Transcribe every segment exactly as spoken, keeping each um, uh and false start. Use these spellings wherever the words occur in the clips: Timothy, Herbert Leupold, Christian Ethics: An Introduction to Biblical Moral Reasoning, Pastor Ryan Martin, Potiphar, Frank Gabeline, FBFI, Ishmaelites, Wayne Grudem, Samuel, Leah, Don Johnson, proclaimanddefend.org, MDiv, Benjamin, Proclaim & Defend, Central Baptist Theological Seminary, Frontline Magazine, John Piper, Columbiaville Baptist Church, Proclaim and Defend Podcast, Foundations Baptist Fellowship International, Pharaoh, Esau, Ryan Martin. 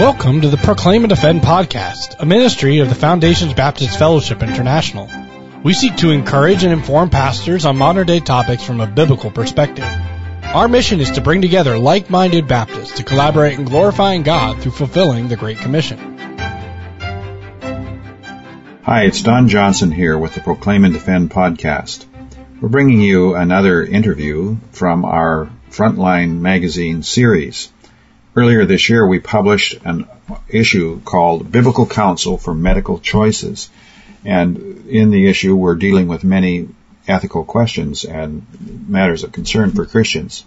Welcome to the Proclaim and Defend Podcast, a ministry of the Foundations Baptist Fellowship International. We seek to encourage and inform pastors on modern-day topics from a biblical perspective. Our mission is to bring together like-minded Baptists to collaborate in glorifying God through fulfilling the Great Commission. Hi, it's Don Johnson here with the Proclaim and Defend Podcast. We're bringing you another interview from our Frontline Magazine series. Earlier this year, we published an issue called Biblical Counsel for Medical Choices. And in the issue, we're dealing with many ethical questions and matters of concern for Christians.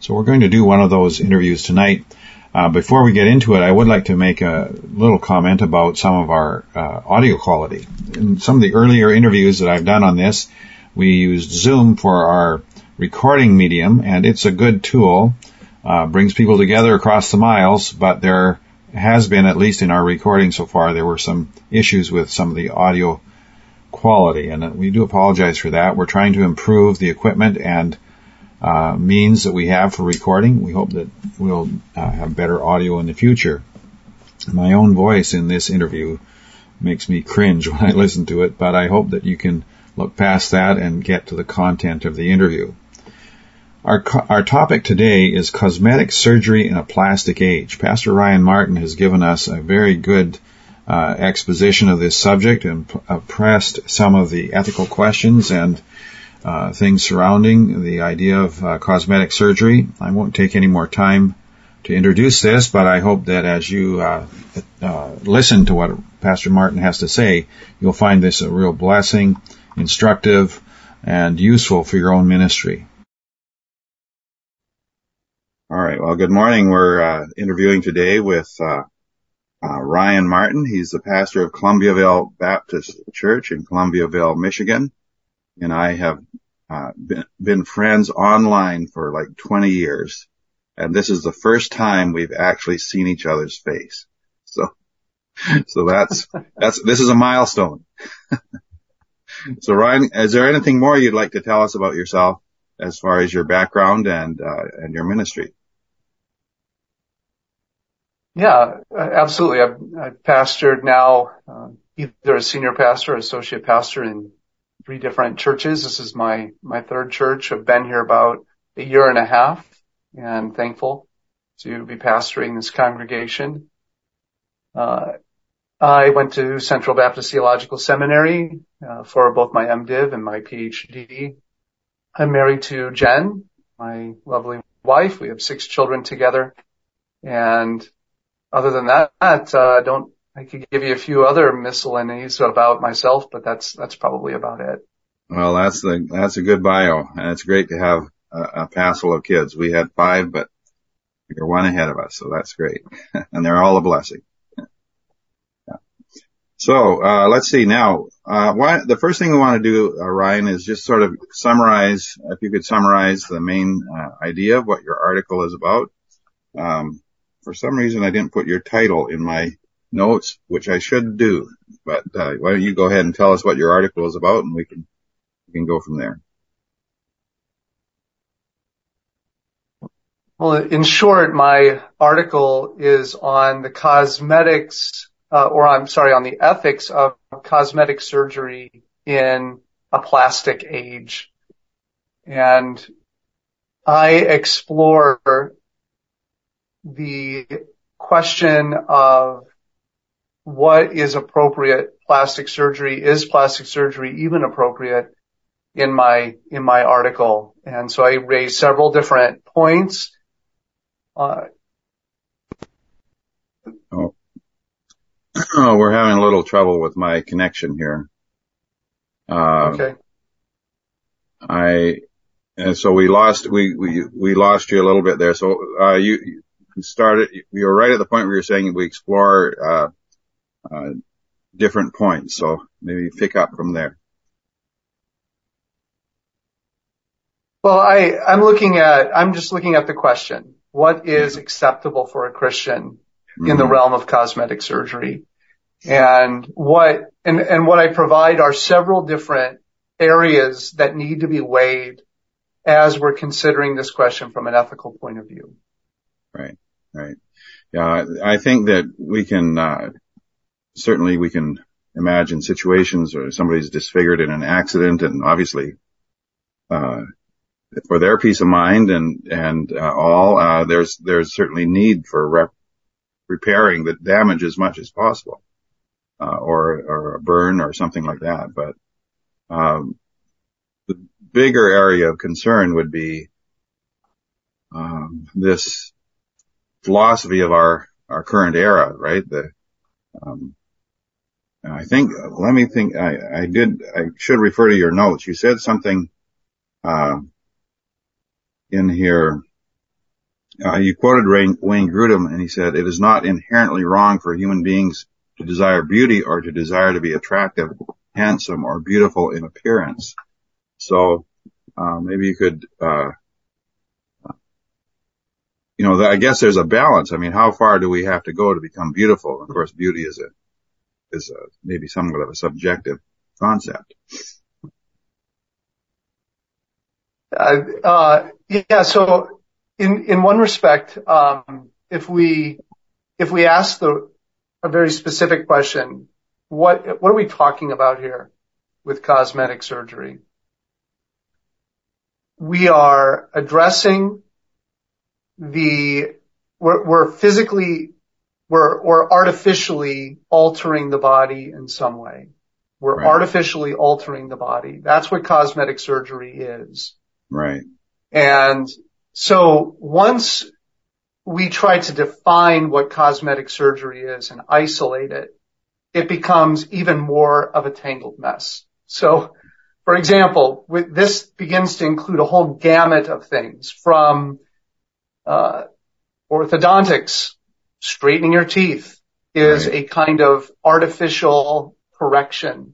So we're going to do one of those interviews tonight. Uh, before we get into it, I would like to make a little comment about some of our uh, audio quality. In some of the earlier interviews that I've done on this, we used Zoom for our recording medium, and it's a good tool. Uh, brings people together across the miles, but there has been, at least in our recording so far, there were some issues with some of the audio quality, and we do apologize for that. We're trying to improve the equipment and uh, means that we have for recording. We hope that we'll uh, have better audio in the future. My own voice in this interview makes me cringe when I listen to it, but I hope that you can look past that and get to the content of the interview. Our our topic today is cosmetic surgery in a plastic age. Pastor Ryan Martin has given us a very good uh, exposition of this subject and p- pressed some of the ethical questions and uh, things surrounding the idea of uh, cosmetic surgery. I won't take any more time to introduce this, but I hope that as you uh, uh, listen to what Pastor Martin has to say, you'll find this a real blessing, instructive, and useful for your own ministry. All right. Well, good morning. We're uh, interviewing today with uh, uh, Ryan Martin. He's the pastor of Columbiaville Baptist Church in Columbiaville, Michigan. And I have uh, been, been friends online for like twenty years. And this is the first time we've actually seen each other's face. So, so that's, that's, this is a milestone. So Ryan, is there anything more you'd like to tell us about yourself as far as your background and, uh, and your ministry? Yeah, absolutely. I've, I've pastored now, uh, either a senior pastor or associate pastor in three different churches. This is my, my third church. I've been here about a year and a half, and I'm thankful to be pastoring this congregation. Uh, I went to Central Baptist Theological Seminary, uh, for both my MDiv and my PhD. I'm married to Jen, my lovely wife. We have six children together. And other than that, uh, don't, I could give you a few other miscellanies about myself, but that's, that's probably about it. Well, that's the, that's a good bio. And it's great to have a, a pass full of kids. We had five, but you're one ahead of us. So that's great. And they're all a blessing. Yeah. So, uh, let's see now. Uh, why, the first thing we want to do, uh, Ryan, is just sort of summarize, if you could summarize the main uh, idea of what your article is about. Um, for some reason, I didn't put your title in my notes, which I should do. But uh, why don't you go ahead and tell us what your article is about, and we can we can go from there. Well, in short, my article is on the cosmetics Uh, or I'm sorry, on the ethics of cosmetic surgery in a plastic age. And I explore the question of what is appropriate plastic surgery. Is plastic surgery even appropriate in my, in my article? And so I raise several different points. Uh, oh. Oh, we're having a little trouble with my connection here. Uh, okay. I, and so we lost, we, we, we lost you a little bit there. So, uh, you, you started, you were right at the point where you're saying we explore, uh, uh, different points. So maybe pick up from there. Well, I, I'm looking at, I'm just looking at the question, what is acceptable for a Christian in the realm of cosmetic surgery? And what, and, and what I provide are several different areas that need to be weighed as we're considering this question from an ethical point of view. Right, right. Yeah, I think that we can, uh, certainly we can imagine situations where somebody's disfigured in an accident, and obviously, uh, for their peace of mind and, and, uh, all, uh, there's, there's certainly need for rep- repairing the damage as much as possible, uh, or, or a burn or something like that. But, um, the bigger area of concern would be, um, this philosophy of our, our current era, right? The, um, I think, let me think, I, I did, I should refer to your notes. You said something, uh, in here, uh, you quoted Wayne Grudem, and he said, "It is not inherently wrong for human beings to desire beauty or to desire to be attractive, handsome, or beautiful in appearance." So, uh, maybe you could, uh, you know, I guess there's a balance. I mean, how far do we have to go to become beautiful? Of course, beauty is a, is a, maybe somewhat of a subjective concept. Uh, uh, yeah. So, in in one respect, um, if we if we ask the a very specific question, what what are we talking about here with cosmetic surgery? We are addressing the we're, we're physically we're or artificially altering the body in some way. We're right. artificially altering the body. That's what cosmetic surgery is. Right. And so once we try to define what cosmetic surgery is and isolate it, it becomes even more of a tangled mess. So, for example, with, this begins to include a whole gamut of things from uh orthodontics, straightening your teeth is right. a kind of artificial correction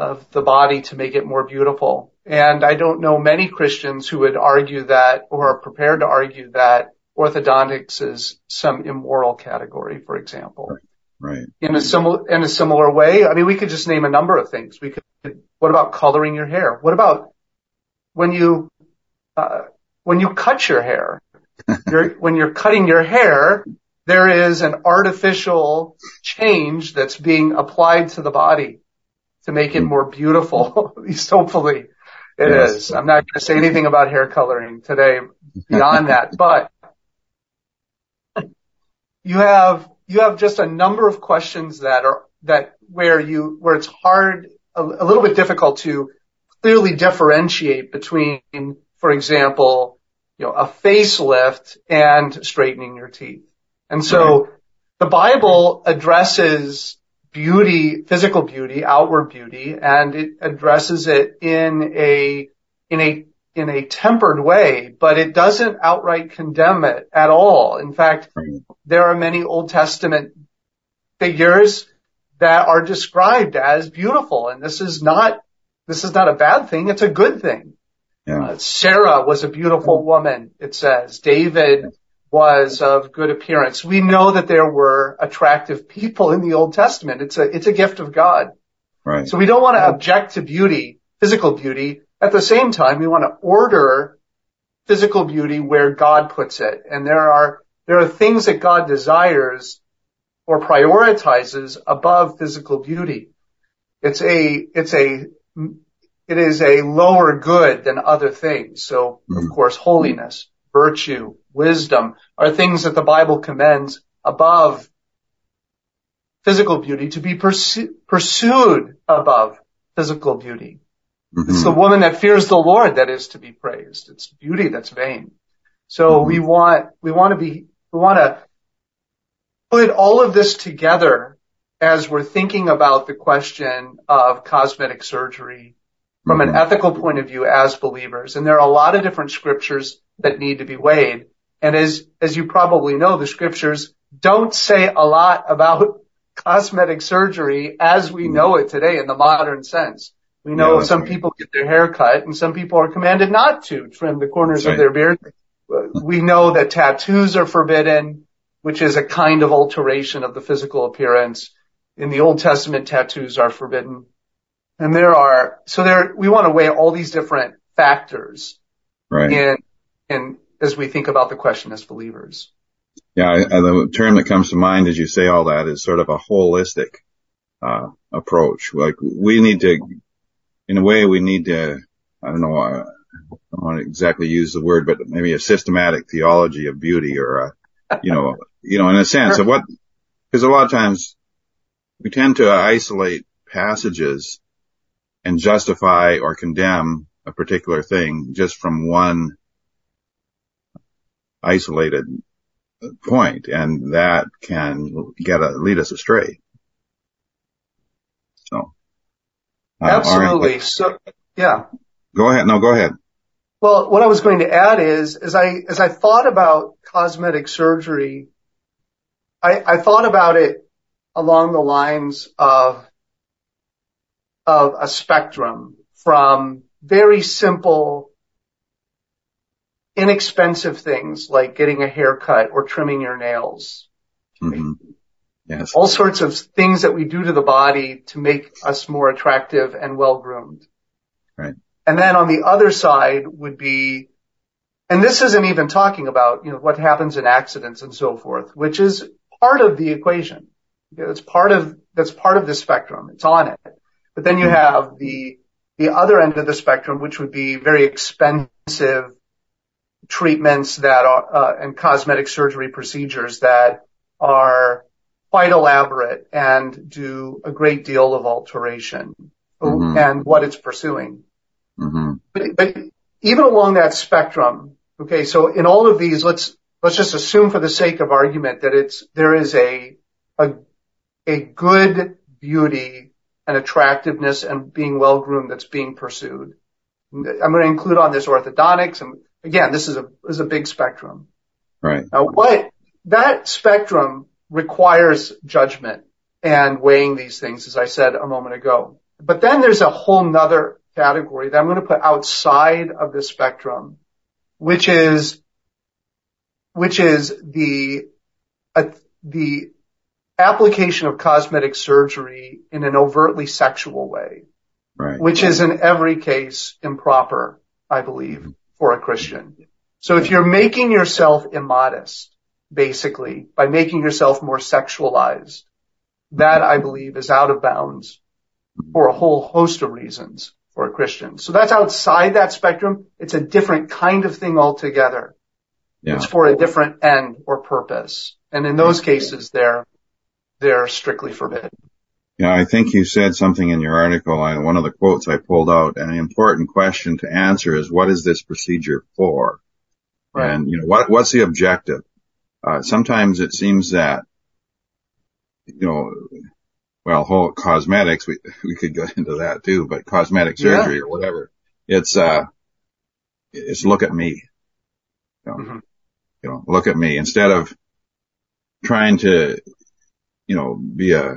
of the body to make it more beautiful. And I don't know many Christians who would argue that or are prepared to argue that orthodontics is some immoral category, for example. Right. In a similar, in a similar way, I mean, we could just name a number of things. We could, what about coloring your hair? What about when you, uh, when you cut your hair, you're, when you're cutting your hair, there is an artificial change that's being applied to the body to make it more beautiful, at least hopefully. It yes. is. I'm not going to say anything about hair coloring today beyond that, but you have, you have just a number of questions that are, that where you, where it's hard, a, a little bit difficult to clearly differentiate between, for example, you know, a facelift and straightening your teeth. And so right. the Bible addresses beauty, physical beauty, outward beauty, and it addresses it in a, in a, in a tempered way, but it doesn't outright condemn it at all. In fact, there are many Old Testament figures that are described as beautiful, and this is not, this is not a bad thing, it's a good thing. Yeah. Uh, Sarah was a beautiful woman, it says. David was of good appearance. We know that there were attractive people in the Old Testament. It's a, it's a gift of God. Right. So we don't want to yeah. object to beauty, physical beauty. At the same time, we want to order physical beauty where God puts it. And there are, there are things that God desires or prioritizes above physical beauty. It's a, it's a, it is a lower good than other things. So, mm-hmm. of course, holiness, virtue, wisdom are things that the Bible commends above physical beauty to be pursu- pursued above physical beauty. Mm-hmm. It's the woman that fears the Lord that is to be praised. It's beauty that's vain. So mm-hmm. we want, we want to be, we want to put all of this together as we're thinking about the question of cosmetic surgery from mm-hmm. an ethical point of view as believers. And there are a lot of different scriptures that need to be weighed. And as, as you probably know, the scriptures don't say a lot about cosmetic surgery as we know it today in the modern sense. We know yeah, some right. people get their hair cut and some people are commanded not to trim the corners right. of their beard. We know that tattoos are forbidden, which is a kind of alteration of the physical appearance. In the Old Testament, tattoos are forbidden. And there are, so there, we want to weigh all these different factors right. in, in, as we think about the question as believers. Yeah, I, the term that comes to mind as you say all that is sort of a holistic uh approach. Like we need to, in a way, we need to, I don't know, I don't want to exactly use the word, but maybe a systematic theology of beauty, or a, you know, you know, in a sense of what, because a lot of times we tend to isolate passages and justify or condemn a particular thing just from one isolated point, and that can get a, lead us astray. So, uh, absolutely. Right. So, yeah. Go ahead. No, go ahead. Well, what I was going to add is, as I as I thought about cosmetic surgery, I, I thought about it along the lines of of a spectrum from very simple, inexpensive things like getting a haircut or trimming your nails. Mm-hmm. Yes. All sorts of things that we do to the body to make us more attractive and well-groomed. Right. And then on the other side would be, and this isn't even talking about, you know, what happens in accidents and so forth, which is part of the equation. It's part of, that's part of the spectrum. It's on it. But then you have the, the other end of the spectrum, which would be very expensive treatments that are, uh, and cosmetic surgery procedures that are quite elaborate and do a great deal of alteration, mm-hmm. and what it's pursuing. Mm-hmm. But, but even along that spectrum, okay, so in all of these, let's, let's just assume for the sake of argument that it's, there is a, a, a good beauty and attractiveness and being well-groomed that's being pursued. I'm going to include on this orthodontics and, again, this is a this is a big spectrum. Right. Now, what that spectrum requires judgment and weighing these things, as I said a moment ago. But then there's a whole nother category that I'm going to put outside of the spectrum, which is which is the uh, the application of cosmetic surgery in an overtly sexual way, right. which is in every case improper, I believe. Mm-hmm. For a Christian. So if you're making yourself immodest, basically, by making yourself more sexualized, that I believe is out of bounds for a whole host of reasons for a Christian. So that's outside that spectrum. It's a different kind of thing altogether. Yeah. It's for a different end or purpose. And in those cases, they're, they're strictly forbidden. Yeah, I think you said something in your article, I, one of the quotes I pulled out, an important question to answer is, what is this procedure for? Right. And, you know, what, what's the objective? Uh, sometimes it seems that, you know, well, whole cosmetics, we, we could go into that too, but cosmetic surgery yeah. or whatever, it's, uh, it's look at me. You know, mm-hmm. you know, look at me instead of trying to, you know, be a,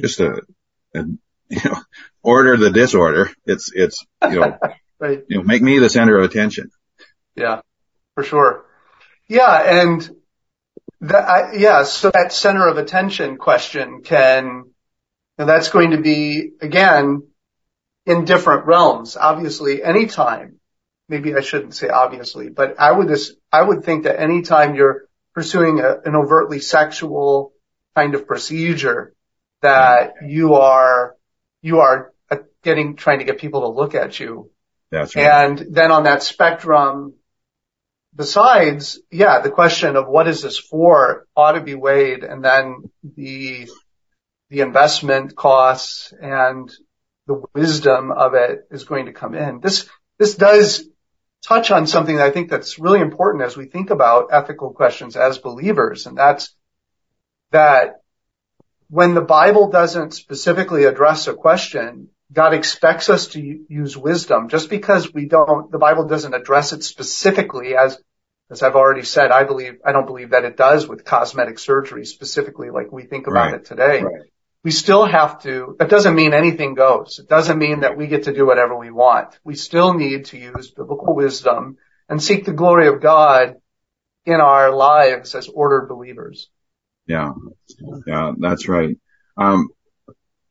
Just a, a, you know, order the disorder. It's, it's, you know, right. you know, make me the center of attention. Yeah, for sure. Yeah. And that, I, yeah, so that center of attention question can, and that's going to be, again, in different realms. Obviously, anytime, maybe I shouldn't say obviously, but I would, this, I would think that anytime you're pursuing a, an overtly sexual kind of procedure, that you are, you are getting, trying to get people to look at you. That's right. And then on that spectrum, besides, yeah, the question of what is this for ought to be weighed, and then the, the investment costs and the wisdom of it is going to come in. This, this does touch on something that I think that's really important as we think about ethical questions as believers, and that's that when the Bible doesn't specifically address a question, God expects us to use wisdom. Just because we don't, the Bible doesn't address it specifically, as, as I've already said, I believe, I don't believe that it does with cosmetic surgery specifically like we think about right. it today. Right. We still have to, that doesn't mean anything goes. It doesn't mean that we get to do whatever we want. We still need to use biblical wisdom and seek the glory of God in our lives as ordered believers. Yeah, yeah, that's right. Um,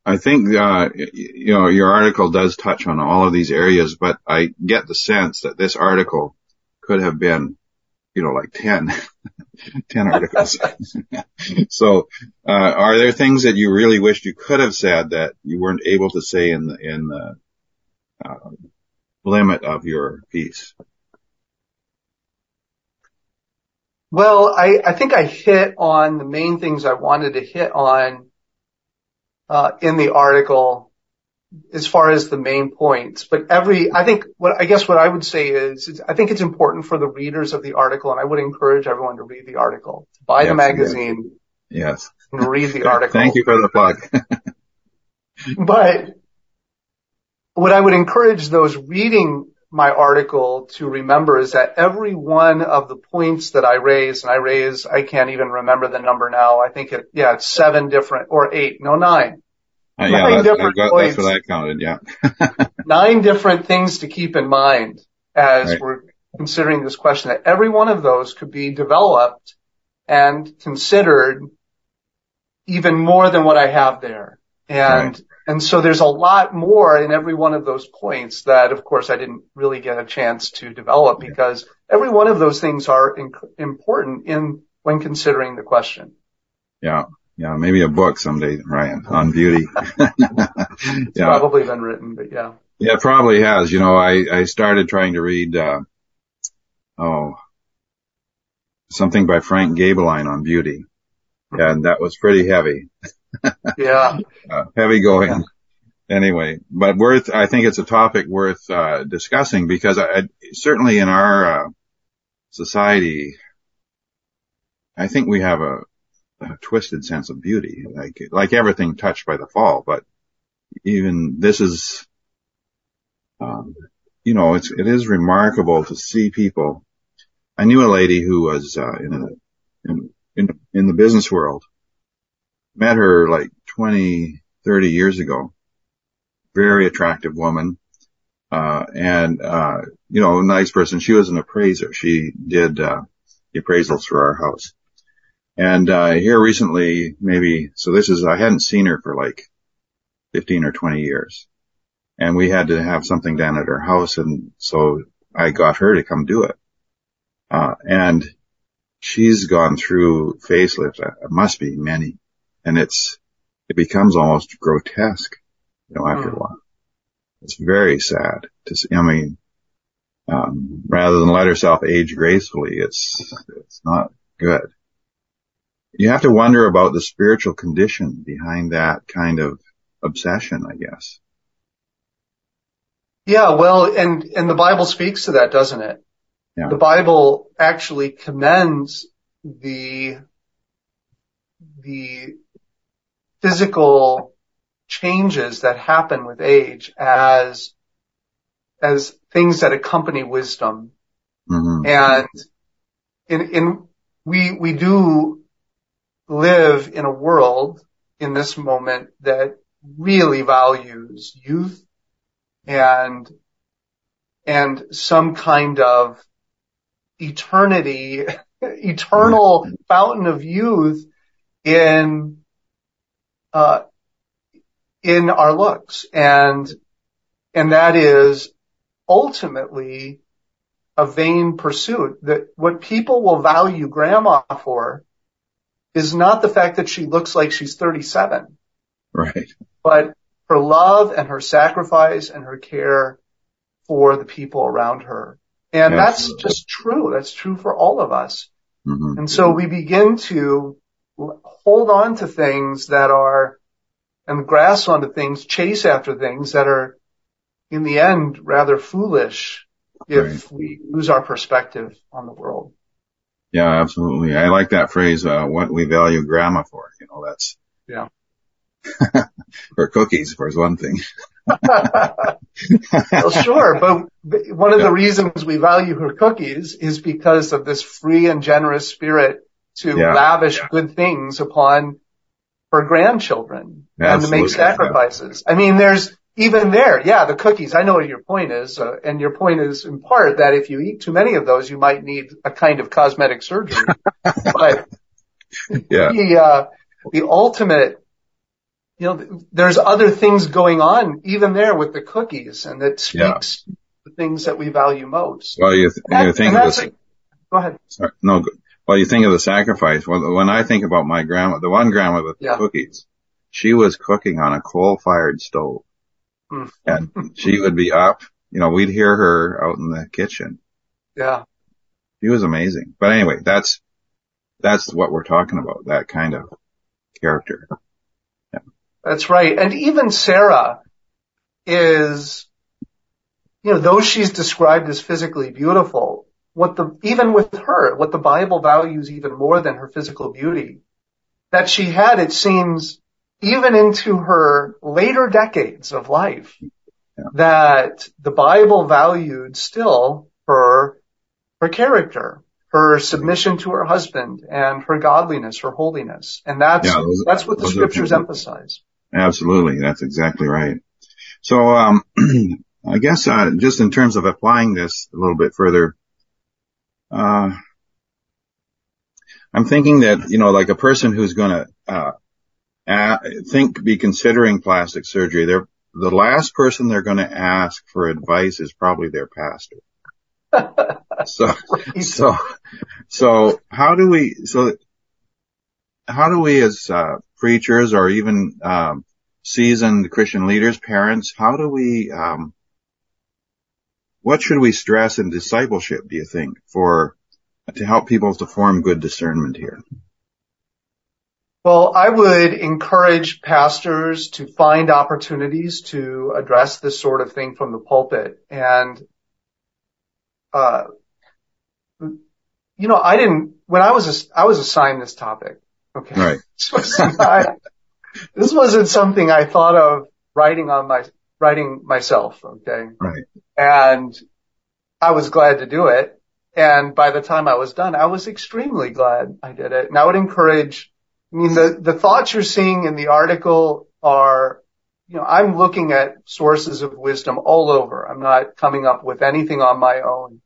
I think, uh, you know, your article does touch on all of these areas, but I get the sense that this article could have been you know, like ten, ten articles. So, uh, are there things that you really wished you could have said that you weren't able to say in the, in the, uh, limit of your piece? Well, I, I think I hit on the main things I wanted to hit on, uh, in the article as far as the main points. But every, I think what, I guess what I would say is, is I think it's important for the readers of the article, and I would encourage everyone to read the article, to buy yes, the magazine. Yes. And read the article. Thank you for the plug. But what I would encourage those reading my article to remember is that every one of the points that I raise, and I raise, I can't even remember the number now. I think it, yeah, it's seven different or eight, no, nine. Uh, yeah, nine that's, different got, points, that's what I counted, yeah. Nine different things to keep in mind as right. we're considering this question, that every one of those could be developed and considered even more than what I have there. And right. And so there's a lot more in every one of those points that, of course, I didn't really get a chance to develop because every one of those things are in, important in when considering the question. Yeah, yeah, maybe a book someday, Ryan, on beauty. It's yeah. probably been written, but yeah. Yeah, it probably has. You know, I, I started trying to read, uh, oh, something by Frank Gabeline on beauty, and that was pretty heavy. Yeah. Uh, heavy going. Yeah. Anyway, but worth, I think it's a topic worth, uh, discussing because I, I certainly in our, uh, society, I think we have a, a twisted sense of beauty, like, like everything touched by the fall, but even this is, um, you know, it's, it is remarkable to see people. I knew a lady who was, uh, in, a, in, in, in the business world. Met her like twenty, thirty years ago. Very attractive woman. Uh, and, uh, you know, nice person. She was an appraiser. She did, uh, the appraisals for our house. And, uh, here recently, maybe, so this is, I hadn't seen her for like fifteen or twenty years. And we had to have something done at her house. And so I got her to come do it. Uh, and she's gone through facelifts. It must be many. And it's, it becomes almost grotesque, you know, after mm. a while. It's very sad to see. I mean, um, rather than let herself age gracefully, it's, it's not good. You have to wonder about the spiritual condition behind that kind of obsession, I guess. Yeah, well, and, and the Bible speaks to that, doesn't it? Yeah. The Bible actually commends the, the, physical changes that happen with age as, as things that accompany wisdom. Mm-hmm. And in, in, we, we do live in a world in this moment that really values youth and, and some kind of eternity, eternal mm-hmm. fountain of youth in, Uh, in our looks. And, and that is ultimately a vain pursuit. That what people will value grandma for is not the fact that she looks like she's thirty-seven. Right. But her love and her sacrifice and her care for the people around her. And yes. That's just true. That's true for all of us. Mm-hmm. And so we begin to hold on to things that are, and grasp onto things, chase after things that are, in the end, rather foolish if right. we lose our perspective on the world. Yeah, absolutely. I like that phrase, uh, what we value grandma for. You know, that's, yeah. Or cookies, for one thing. Well, sure, but one of yeah. the reasons we value her cookies is because of this free and generous spirit to yeah, lavish yeah. good things upon her grandchildren Absolutely. And to make sacrifices. Yeah. I mean, there's even there, yeah, the cookies. I know what your point is, uh, and your point is in part that if you eat too many of those, you might need a kind of cosmetic surgery. But yeah. the uh, the ultimate, you know, there's other things going on even there with the cookies, and that speaks yeah. to the things that we value most. Well, you, th- that, you think of this. Go ahead. Sorry, no good. Well, you think of the sacrifice. Well, when I think about my grandma, the one grandma with yeah. the cookies, she was cooking on a coal-fired stove. Mm. And she would be up. You know, we'd hear her out in the kitchen. Yeah. She was amazing. But anyway, that's that's what we're talking about, that kind of character. Yeah. That's right. And even Sarah is, you know, though she's described as physically beautiful, what the, even with her, what the Bible values even more than her physical beauty, that she had, it seems, even into her later decades of life, yeah. that the Bible valued still her, her character, her submission to her husband, and her godliness, her holiness. And that's, yeah, those, that's what the scriptures emphasize. Absolutely. That's exactly right. So, um, I guess, uh, just in terms of applying this a little bit further, Uh, I'm thinking that, you know, like a person who's going to, uh, think, be considering plastic surgery, they're, the last person they're going to ask for advice is probably their pastor. so, so, so how do we, so how do we as, uh, preachers or even, um, seasoned Christian leaders, parents, how do we, um, what should we stress in discipleship, do you think, for to help people to form good discernment here? Well, I would encourage pastors to find opportunities to address this sort of thing from the pulpit. And, uh, you know, I didn't, when I was, a, I was assigned this topic. Okay. Right. This was not, this wasn't something I thought of writing on my, writing myself. Okay. Right. And I was glad to do it. And by the time I was done, I was extremely glad I did it. And I would encourage, I mean, the, the thoughts you're seeing in the article are, you know, I'm looking at sources of wisdom all over. I'm not coming up with anything on my own.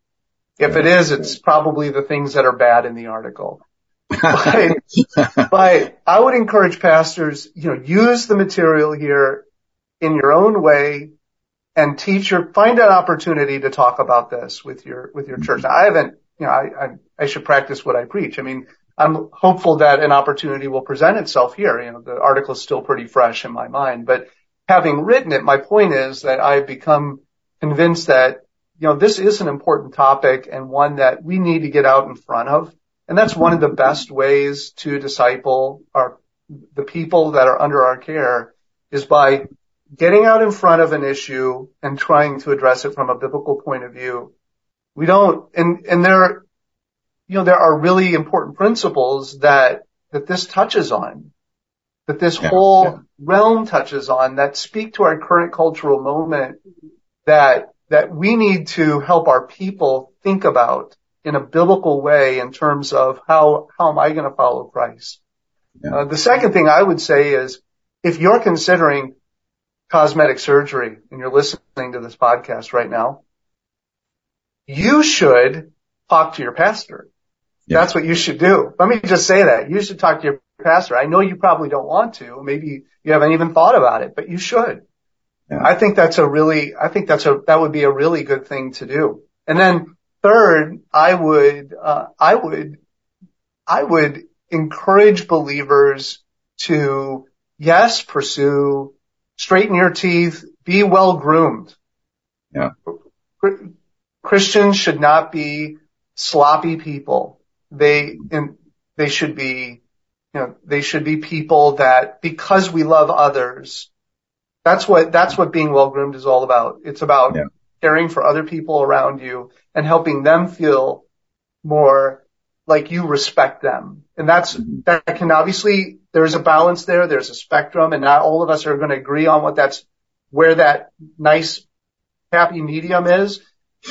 If it is, it's probably the things that are bad in the article. But, but I would encourage pastors, you know, use the material here in your own way. And teacher, find an opportunity to talk about this with your, with your church. Now, I haven't, you know, I, I, I should practice what I preach. I mean, I'm hopeful that an opportunity will present itself here. You know, the article is still pretty fresh in my mind, but having written it, my point is that I've become convinced that, you know, this is an important topic and one that we need to get out in front of. And that's one of the best ways to disciple our, the people that are under our care is by getting out in front of an issue and trying to address it from a biblical point of view. We don't, and, and there, you know, there are really important principles that, that this touches on, that this yeah, whole yeah. realm touches on that speak to our current cultural moment that, that we need to help our people think about in a biblical way in terms of how, how am I going to follow Christ? Yeah. Uh, the second thing I would say is if you're considering cosmetic surgery, and you're listening to this podcast right now, you should talk to your pastor. Yeah. That's what you should do. Let me just say that. You should talk to your pastor. I know you probably don't want to. Maybe you haven't even thought about it, but you should. Yeah. I think that's a really, I think that's a, that would be a really good thing to do. And then third, I would, uh, I would, I would encourage believers to, yes, pursue straighten your teeth, be well-groomed. Yeah. Christians should not be sloppy people. They, and they should be, you know, they should be people that, because we love others, that's what, that's what being well-groomed is all about. It's about yeah. caring for other people around you and helping them feel more like you respect them. And that's, mm-hmm. that can obviously, there's a balance there. There's a spectrum, and not all of us are going to agree on what that's, where that nice, happy medium is.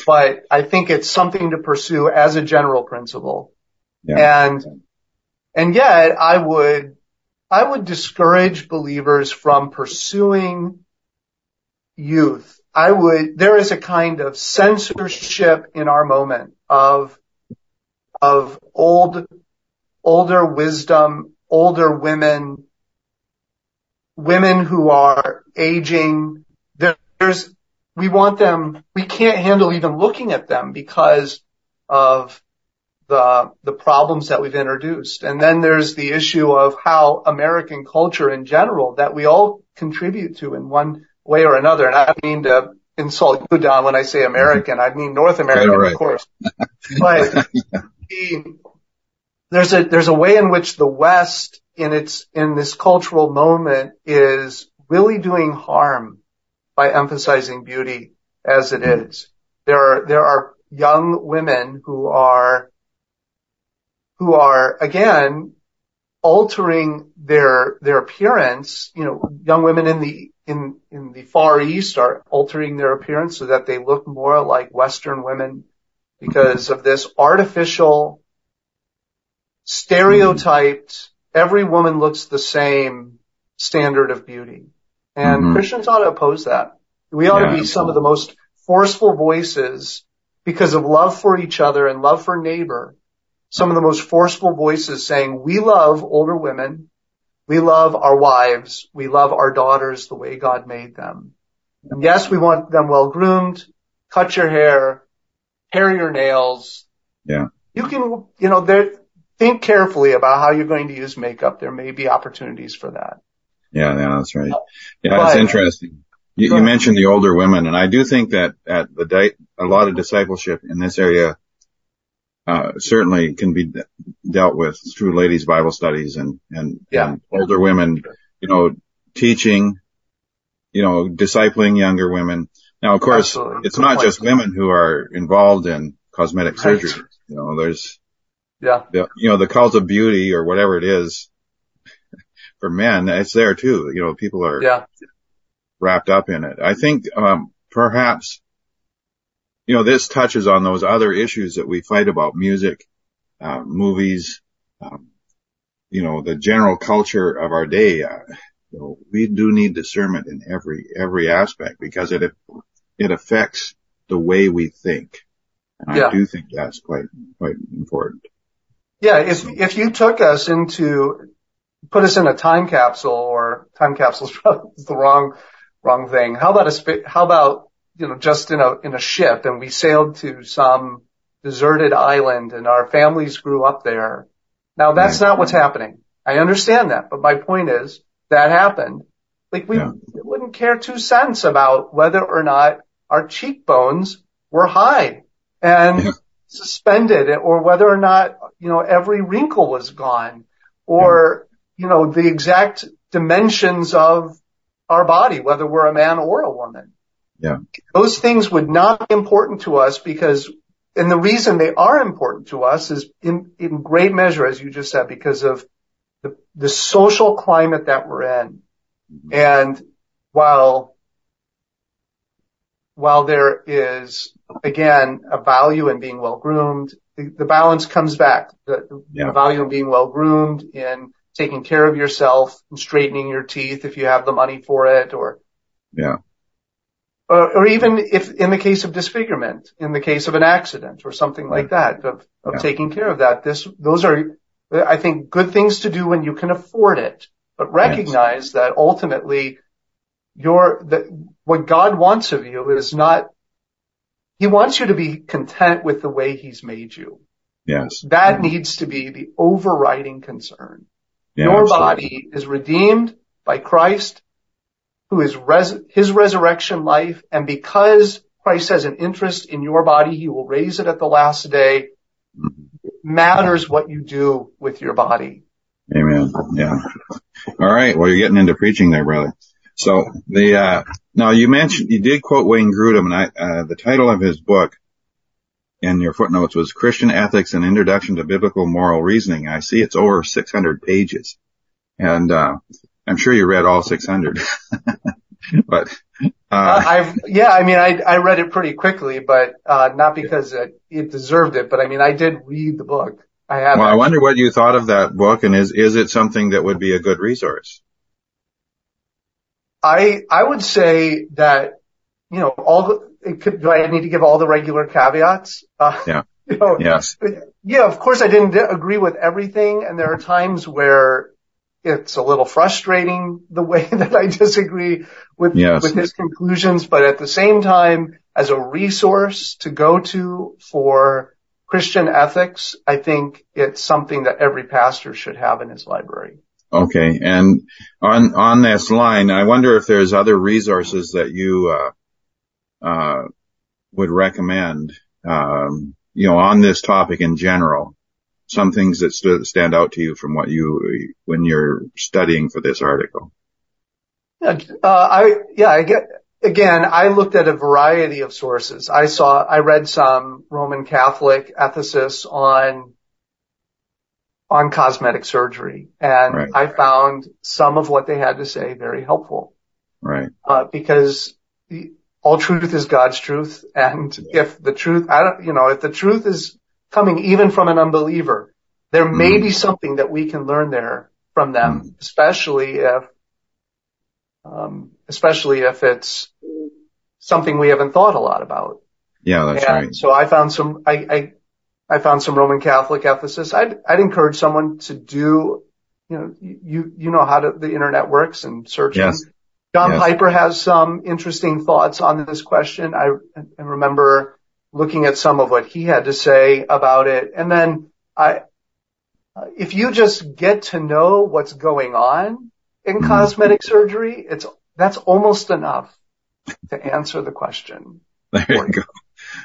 But I think it's something to pursue as a general principle. Yeah. And, and yet I would, I would discourage believers from pursuing youth. I would, there is a kind of censorship in our moment of, of old, older wisdom, older women, women who are aging, there's, we want them, we can't handle even looking at them because of the the problems that we've introduced. And then there's the issue of how American culture in general, that we all contribute to in one way or another. And I don't mean to insult you, Don, when I say American. I mean North American, yeah, right. Of course. But the, there's a there's a way in which the West in its in this cultural moment is really doing harm by emphasizing beauty as it is. There are there are young women who are who are, again, altering their, their appearance. You know, young women in the, in, in the Far East are altering their appearance so that they look more like Western women because of this artificial, stereotyped, every woman looks the same standard of beauty. And mm-hmm. Christians ought to oppose that. We ought yeah, to be absolutely. Some of the most forceful voices because of love for each other and love for neighbor. Some of the most forceful voices saying, we love older women, we love our wives, we love our daughters the way God made them. And yes, we want them well-groomed, cut your hair, hair your nails. Yeah. You can, you know, think carefully about how you're going to use makeup. There may be opportunities for that. Yeah, yeah, that's right. Yeah, but, it's interesting. You, you mentioned the older women, and I do think that at the di- a lot of discipleship in this area Uh, certainly can be de- dealt with through ladies' Bible studies and, and, yeah. and older women, you know, teaching, you know, discipling younger women. Now, of course, Absolutely. It's Good not point. Just women who are involved in cosmetic right. surgery. You know, there's, yeah, the, you know, the cult of beauty or whatever it is for men, it's there too. You know, people are yeah. wrapped up in it. I think, um, perhaps, you know, this touches on those other issues that we fight about, music, uh, movies, um, you know, the general culture of our day. Uh, you know, we do need discernment in every, every aspect because it, it affects the way we think. And yeah. I do think that's quite, quite important. Yeah. If, if you took us into, put us in a time capsule or time capsule is the wrong, wrong thing. How about a, how about, you know, just in a, in a ship, and we sailed to some deserted island and our families grew up there. Now that's right. not what's happening. I understand that, but my point is that happened. Like we yeah. wouldn't care two cents about whether or not our cheekbones were high and yeah. suspended or whether or not, you know, every wrinkle was gone or, yeah. you know, the exact dimensions of our body, whether we're a man or a woman. Yeah. Those things would not be important to us because, and the reason they are important to us is in, in great measure, as you just said, because of the, the social climate that we're in. Mm-hmm. And while, while there is, again, a value in being well-groomed, the, the balance comes back. The, yeah. the value in being well-groomed, in taking care of yourself, and straightening your teeth if you have the money for it, or. Yeah. Or, or even if in the case of disfigurement, in the case of an accident or something like that, of, of yeah. taking care of that. This, those are, I think, good things to do when you can afford it, but recognize yes. that ultimately your, the, what God wants of you is not, he wants you to be content with the way he's made you. Yes. That mm-hmm. needs to be the overriding concern. Yeah, your absolutely. Body is redeemed by Christ. Who is res- his resurrection life, and because Christ has an interest in your body, he will raise it at the last day. It matters what you do with your body. Amen. Yeah. All right. Well, you're getting into preaching there, brother. So the, uh, now you mentioned, you did quote Wayne Grudem, and I, uh, the title of his book in your footnotes was Christian Ethics: An Introduction to Biblical Moral Reasoning. I see it's over six hundred pages. And, uh, I'm sure you read all six hundred, but, uh, uh, I've, yeah, I mean, I, I read it pretty quickly, but, uh, not because it, it deserved it, but I mean, I did read the book. I have. Well, I wonder what you thought of that book, and is, is it something that would be a good resource? I, I would say that, you know, all the, it could, do I need to give all the regular caveats? Uh, yeah. You know, yes. Yeah, of course I didn't agree with everything, and there are times where, it's a little frustrating the way that I disagree with, yes. with his conclusions, but at the same time, as a resource to go to for Christian ethics, I think it's something that every pastor should have in his library. Okay. And on, on this line, I wonder if there's other resources that you, uh, uh, would recommend, um, you know, on this topic in general, some things that st- stand out to you from what you, when you're studying for this article. Uh, I, yeah, I get, again, I looked at a variety of sources. I saw, I read some Roman Catholic ethicists on, on cosmetic surgery, and right. I found some of what they had to say very helpful. Right. Uh, because the, all truth is God's truth. And yeah. if the truth, I don't, you know, if the truth is coming even from an unbeliever, there mm. may be something that we can learn there from them, mm. especially if, um, especially if it's something we haven't thought a lot about. Yeah, that's and right. So I found some, I, I, I found some Roman Catholic ethicists. I'd, I'd encourage someone to do, you know, you, you know how to, the internet works and searching. Yes. John yes. Piper has some interesting thoughts on this question. I, I remember looking at some of what he had to say about it. And then I, if you just get to know what's going on in mm-hmm. cosmetic surgery, it's, that's almost enough to answer the question. There you go.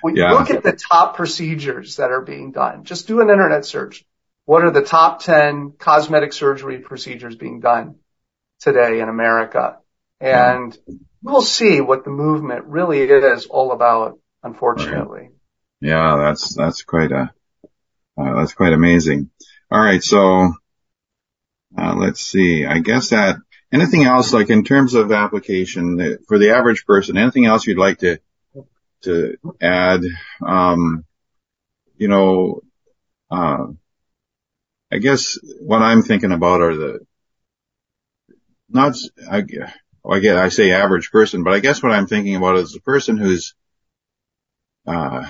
We yeah. look at the top procedures that are being done. Just do an internet search. What are the top ten cosmetic surgery procedures being done today in America? And yeah. we'll see what the movement really is all about, unfortunately. Right. Yeah, that's, that's quite a, uh, that's quite amazing. All right. So, uh, let's see. I guess that anything else, like in terms of application for the average person, anything else you'd like to to add, um, you know, uh, I guess what I'm thinking about are the, not, I, I guess I say average person, but I guess what I'm thinking about is the person who's, uh,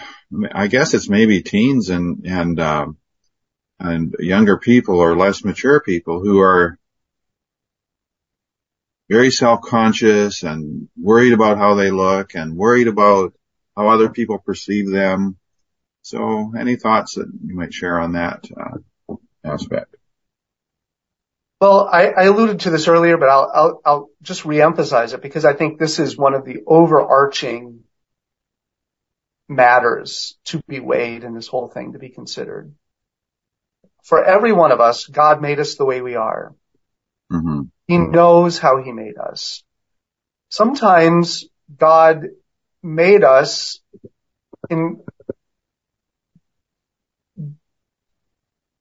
I guess it's maybe teens and, and, um, and younger people or less mature people who are very self-conscious and worried about how they look and worried about how other people perceive them. So any thoughts that you might share on that uh, aspect? Well, I, I alluded to this earlier, but I'll, I'll, I'll just reemphasize it because I think this is one of the overarching matters to be weighed in this whole thing, to be considered. For every one of us, God made us the way we are. Mm-hmm. He knows how he made us. Sometimes God made us in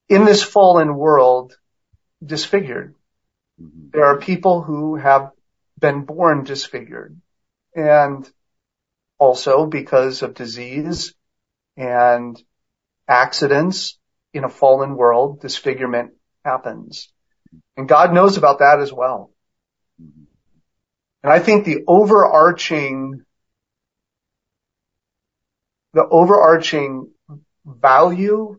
in this fallen world disfigured. Mm-hmm. There are people who have been born disfigured, and also because of disease and accidents in a fallen world, disfigurement happens. And God knows about that as well. Mm-hmm. And I think the overarching The overarching value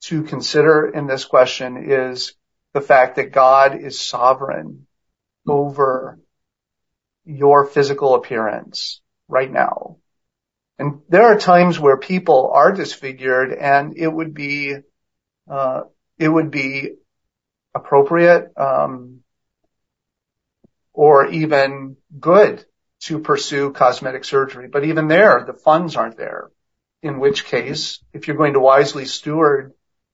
to consider in this question is the fact that God is sovereign over your physical appearance right now. And there are times where people are disfigured, and it would be, uh, it would be appropriate, um, or even good to pursue cosmetic surgery. But even there, the funds aren't there. In which case, if you're going to wisely steward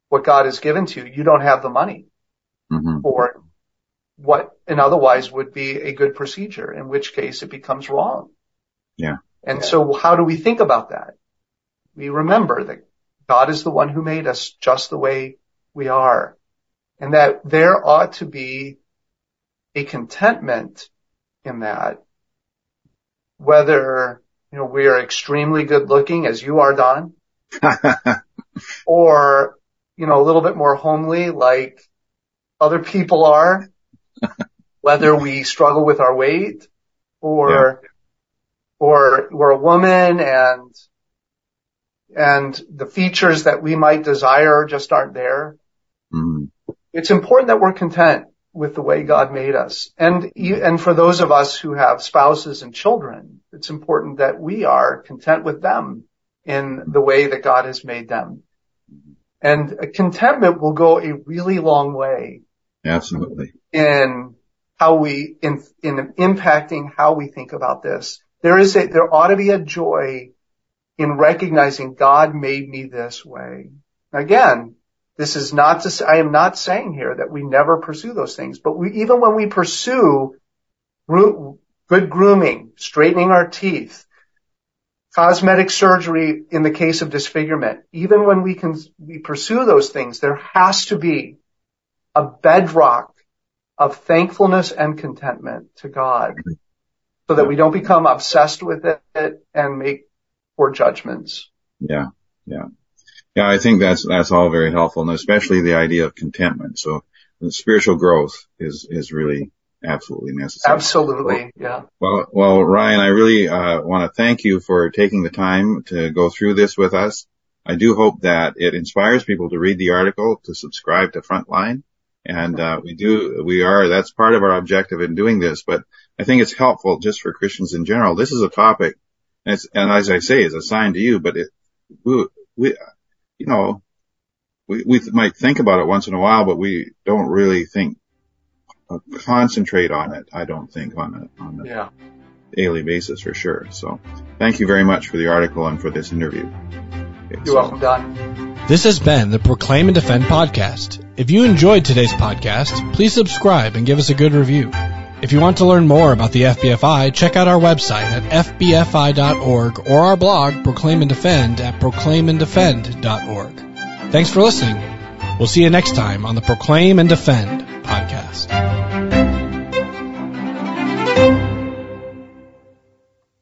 what God has given to you, you don't have the money mm-hmm. for what and otherwise would be a good procedure, in which case it becomes wrong. Yeah. And yeah. so how do we think about that? We remember that God is the one who made us just the way we are, and that there ought to be a contentment in that. Whether, you know, we are extremely good looking, as you are, Don, or, you know, a little bit more homely like other people are, whether we struggle with our weight or, yeah. or we're a woman and, and the features that we might desire just aren't there. Mm. It's important that we're content with the way God made us. And and for those of us who have spouses and children, it's important that we are content with them in the way that God has made them. And contentment will go a really long way. Absolutely. In how we, in, in impacting how we think about this. There is a, there ought to be a joy in recognizing God made me this way. Again, this is not to say, I am not saying here that we never pursue those things, but we, even when we pursue good grooming, straightening our teeth, cosmetic surgery in the case of disfigurement, even when we can, we pursue those things, there has to be a bedrock of thankfulness and contentment to God so that we don't become obsessed with it and make poor judgments. Yeah, yeah. Yeah, I think that's, that's all very helpful, and especially the idea of contentment. So the spiritual growth is, is really absolutely necessary. Absolutely, yeah. Well, well, Ryan, I really uh, want to thank you for taking the time to go through this with us. I do hope that it inspires people to read the article, to subscribe to Frontline, and uh, we do, we are, that's part of our objective in doing this. But I think it's helpful just for Christians in general. This is a topic, and, it's, and as I say, is a sign to you, but it, we, we you know, we, we might think about it once in a while, but we don't really think. Concentrate on it, I don't think, on a, on a yeah. daily basis for sure. So thank you very much for the article and for this interview. Okay, You're so. welcome, Don. This has been the Proclaim and Defend podcast. If you enjoyed today's podcast, please subscribe and give us a good review. If you want to learn more about the F B F I, check out our website at f b f i dot org or our blog, Proclaim and Defend, at proclaim and defend dot org. Thanks for listening. We'll see you next time on the Proclaim and Defend.